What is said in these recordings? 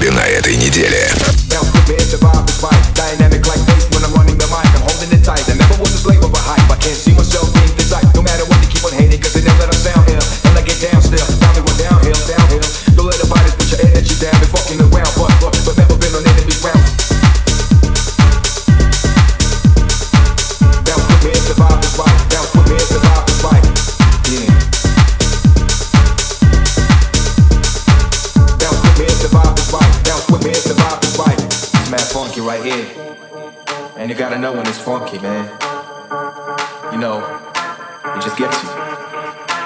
хабе на этой неделе. Right here, and you gotta know when it's funky, man. You know, it just gets you.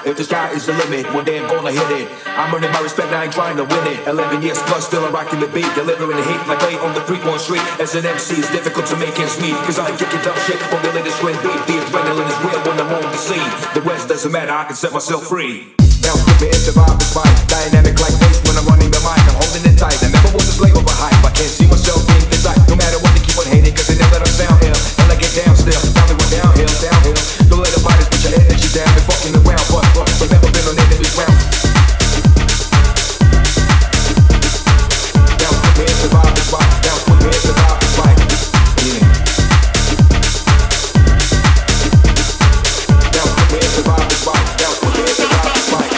If the sky is the limit, one day I'm gonna hit it. I'm earning my respect, I ain't trying to win it. 11 years plus, still I'm rocking the beat, delivering the heat like late on the 3-1 street. As an MC, it's difficult to make ends meet, 'cause I ain't kicking dumb shit on the latest trend beat. The adrenaline is real when I'm on the scene. The rest doesn't matter, I can set myself free. Now skip it, the vibe is fine. Dynamic like bass when I'm running the mic, I'm holding it tight. I never was a slave of a hype, I can't see myself being desired. No matter what, they keep on hating, 'cause they never let us down here. And I get down still, down they went downhill, downhill. Don't let the bodies put your energy down, they're fucking around, but they've never been on enemy's ground. Now skip it, the vibe is fine. Now skip it, the vibe is fine. Yeah. Now skip it, the vibe is fine. Now skip it, the vibe is fine.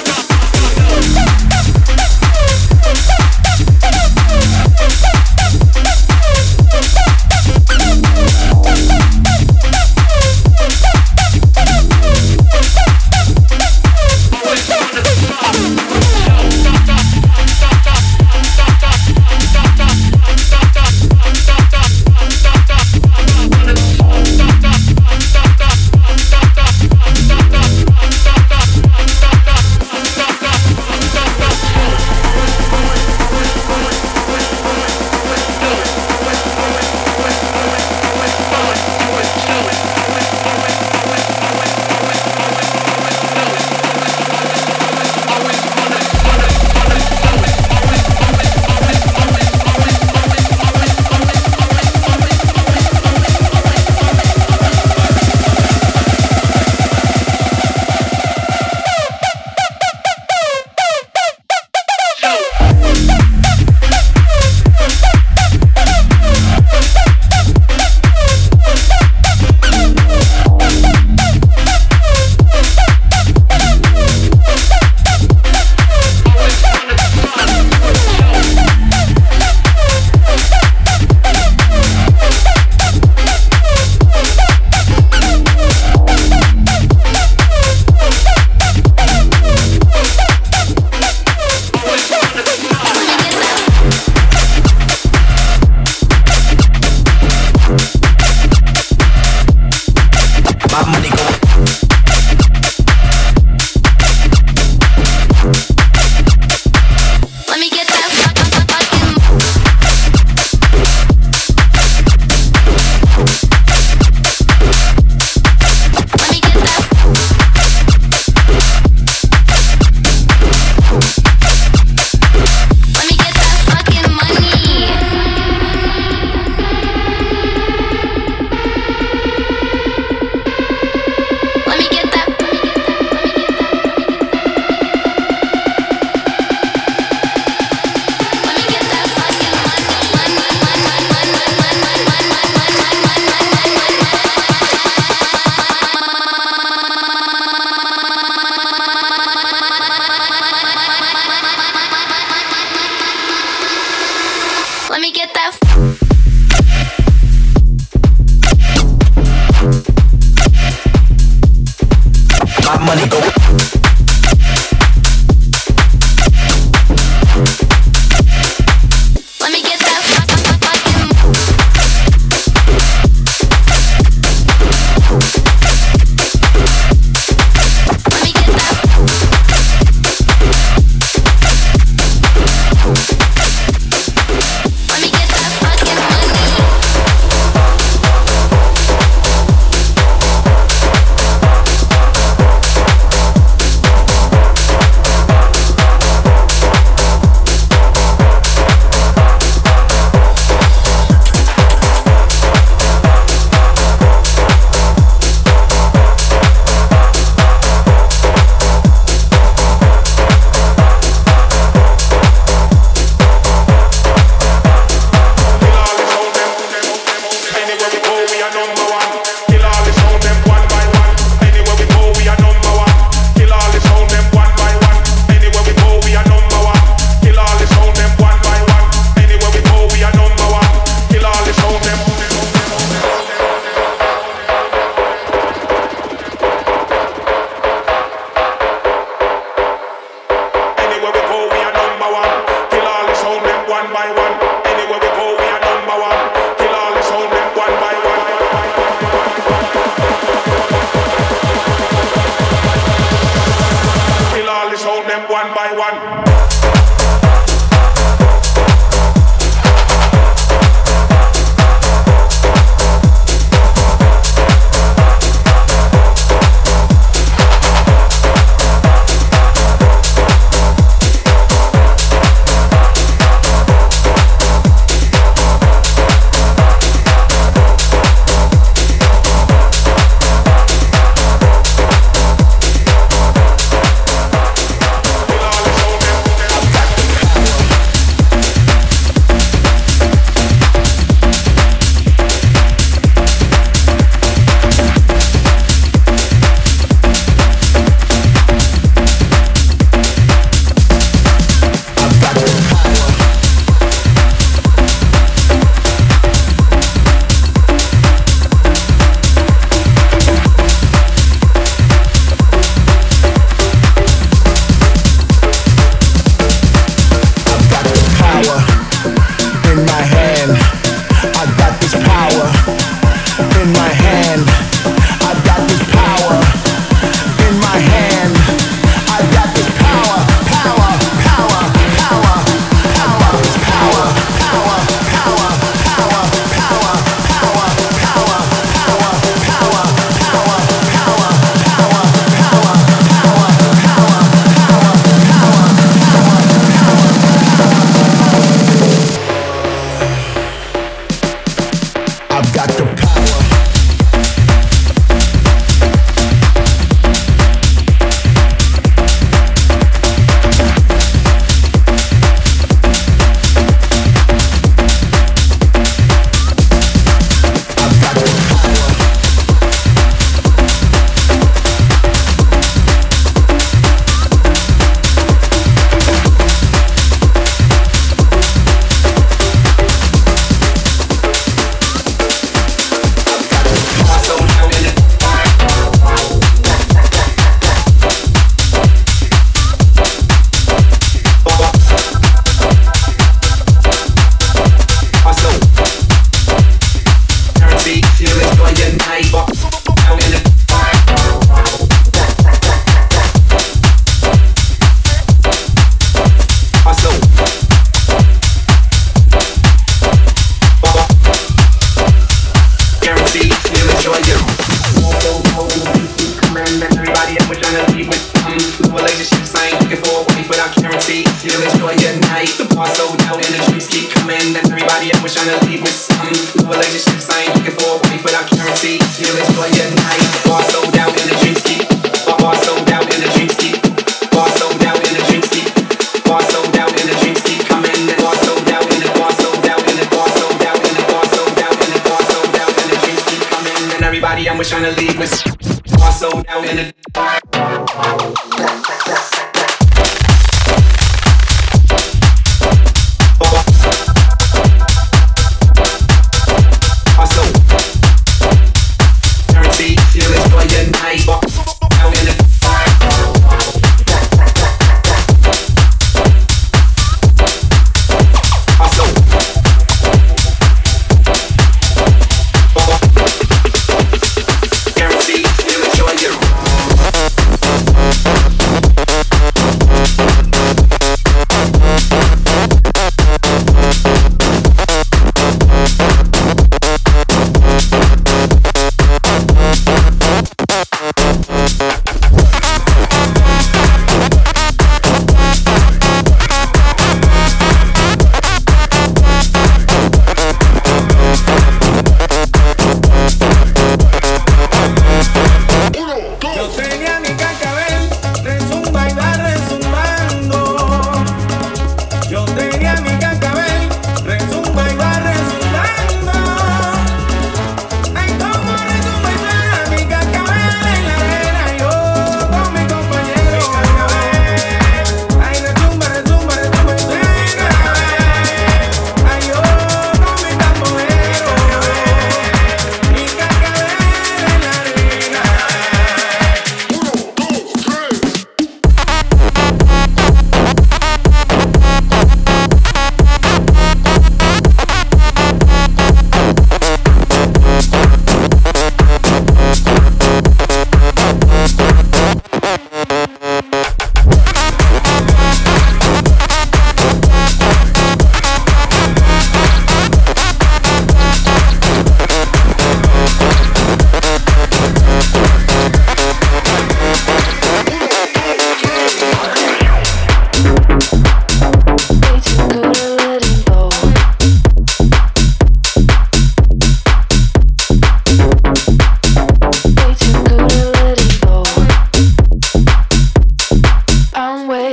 by one.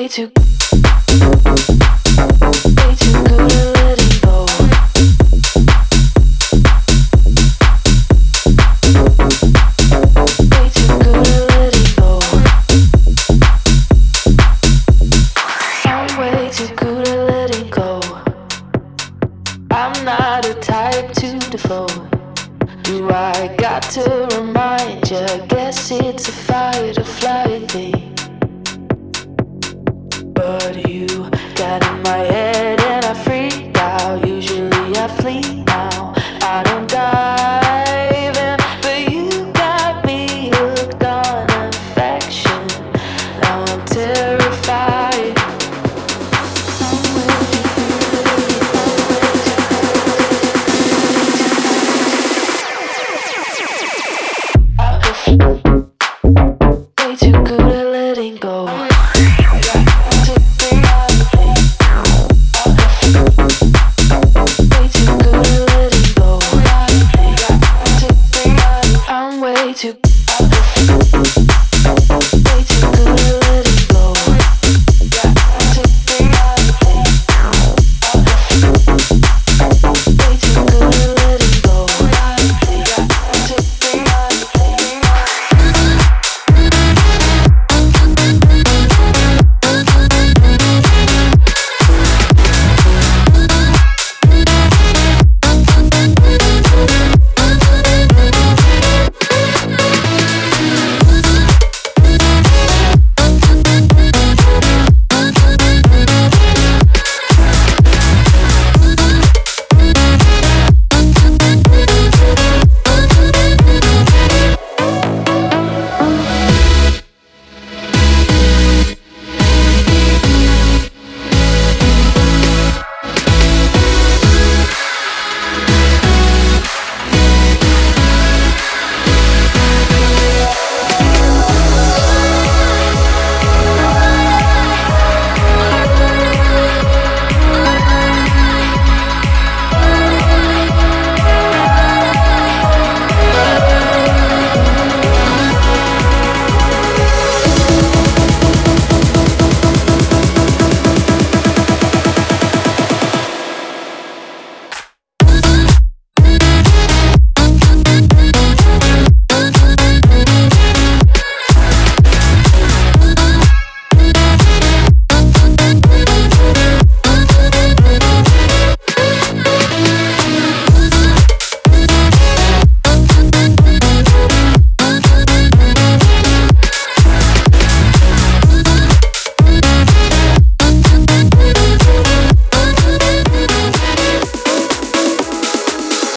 But you got in my